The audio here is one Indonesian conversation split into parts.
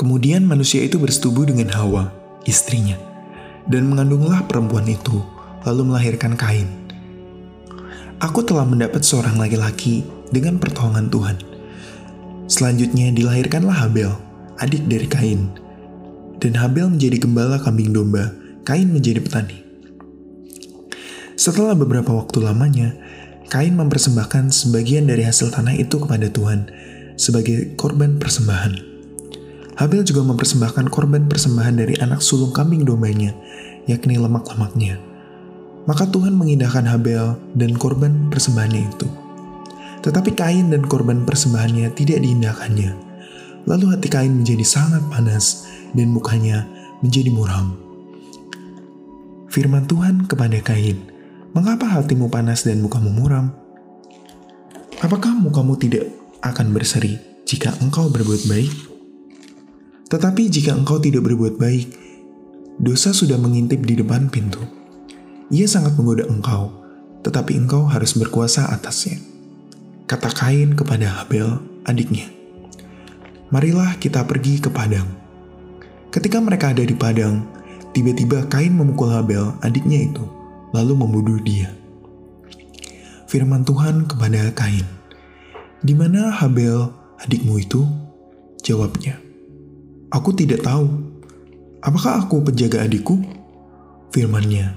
Kemudian manusia itu bersetubuh dengan Hawa, istrinya, dan mengandunglah perempuan itu, lalu melahirkan Kain. Aku telah mendapat seorang laki-laki dengan pertolongan Tuhan. Selanjutnya dilahirkanlah Habel, adik dari Kain. Dan Habel menjadi gembala kambing domba, Kain menjadi petani. Setelah beberapa waktu lamanya, Kain mempersembahkan sebagian dari hasil tanah itu kepada Tuhan sebagai korban persembahan. Habel juga mempersembahkan korban persembahan dari anak sulung kambing dombanya, yakni lemak-lemaknya. Maka Tuhan mengindahkan Habel dan korban persembahannya itu. Tetapi Kain dan korban persembahannya tidak diindahkannya. Lalu hati Kain menjadi sangat panas dan mukanya menjadi muram. Firman Tuhan kepada Kain, "Mengapa hatimu panas dan mukamu muram? Apakah mukamu tidak akan berseri jika engkau berbuat baik? Tetapi jika engkau tidak berbuat baik, dosa sudah mengintip di depan pintu. Ia sangat menggoda engkau, tetapi engkau harus berkuasa atasnya," kata Kain kepada Habel, adiknya. "Marilah kita pergi ke padang." Ketika mereka ada di padang, tiba-tiba Kain memukul Habel, adiknya itu, lalu membunuh dia. Firman Tuhan kepada Kain, "Di mana Habel, adikmu itu?" Jawabnya, "Aku tidak tahu. Apakah aku penjaga adikku?" Firmannya,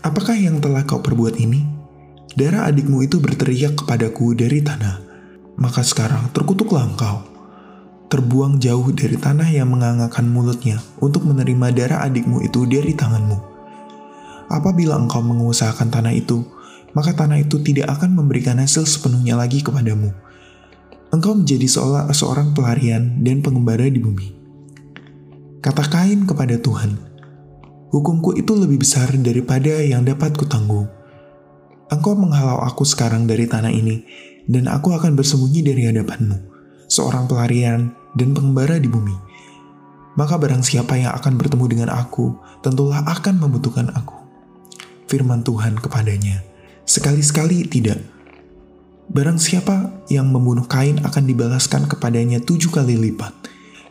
"Apakah yang telah kau perbuat ini? Darah adikmu itu berteriak kepadaku dari tanah, maka sekarang terkutuklah engkau. Terbuang jauh dari tanah yang mengangakkan mulutnya untuk menerima darah adikmu itu dari tanganmu. Apabila engkau mengusahakan tanah itu, maka tanah itu tidak akan memberikan hasil sepenuhnya lagi kepadamu. Engkau menjadi seorang pelarian dan pengembara di bumi." Kata Kain kepada Tuhan, "Hukumku itu lebih besar daripada yang dapat kutanggung. Engkau menghalau aku sekarang dari tanah ini, dan aku akan bersembunyi dari hadapanmu, seorang pelarian dan pengembara di bumi. Maka barang siapa yang akan bertemu dengan aku, tentulah akan membutuhkan aku." Firman Tuhan kepadanya, "Sekali-sekali tidak. Barang siapa yang membunuh Kain akan dibalaskan kepadanya 7 kali lipat.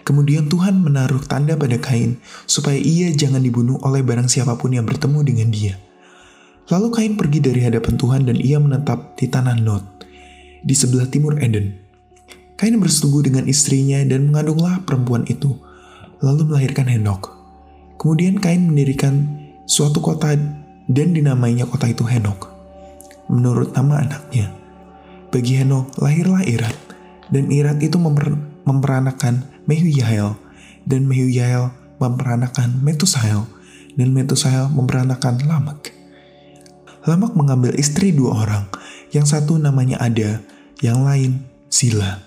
Kemudian Tuhan menaruh tanda pada Kain, supaya ia jangan dibunuh oleh barang siapapun yang bertemu dengan dia. Lalu Kain pergi dari hadapan Tuhan dan ia menetap di tanah Nod, di sebelah timur Eden. Kain bersetubuh dengan istrinya dan mengandunglah perempuan itu, lalu melahirkan Henokh. Kemudian Kain mendirikan suatu kota dan dinamainya kota itu Henokh, menurut nama anaknya. Bagi Henokh lahirlah Irad, dan Irad itu memperanakan Mehuyael, dan Mehuyael memperanakan Metusael, dan Metusael memperanakan Lamekh. Lamekh mengambil istri 2 orang, yang satu namanya Ada, yang lain Zila.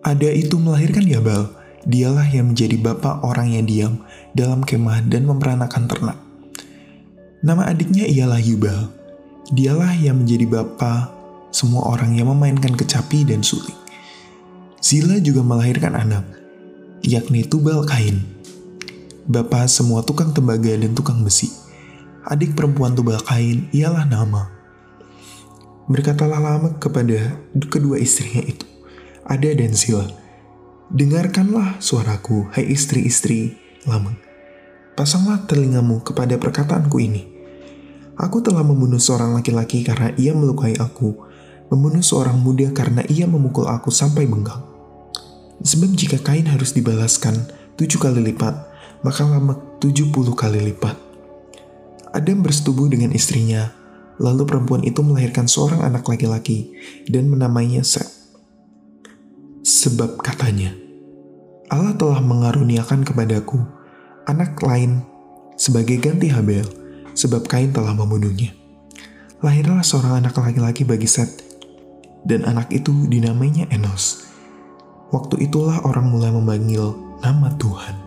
Ada itu melahirkan Yabal, dialah yang menjadi bapak orang yang diam dalam kemah dan memperanakan ternak. Nama adiknya ialah Yubal, dialah yang menjadi bapak semua orang yang memainkan kecapi dan suling. Zila juga melahirkan anak, yakni Tubal Kain, bapak semua tukang tembaga dan tukang besi. Adik perempuan Tubal Kain ialah Nama. Berkatalah Lamekh kepada kedua istrinya itu, Ada dan Zila, "Dengarkanlah suaraku, hai istri-istri Lamekh. Pasanglah telingamu kepada perkataanku ini. Aku telah membunuh seorang laki-laki karena ia melukai aku, membunuh seorang muda karena ia memukul aku sampai bengkak. Sebab jika Kain harus dibalaskan 7 kali lipat, maka Lamekh 70 kali lipat. Adam bersetubuh dengan istrinya, lalu perempuan itu melahirkan seorang anak laki-laki dan menamainya Seth. Sebab katanya, Allah telah mengaruniakan kepadaku anak lain sebagai ganti Habel, sebab Kain telah membunuhnya. Lahirlah seorang anak laki-laki bagi Seth, dan anak itu dinamainya Enos. Waktu itulah orang mulai memanggil nama Tuhan."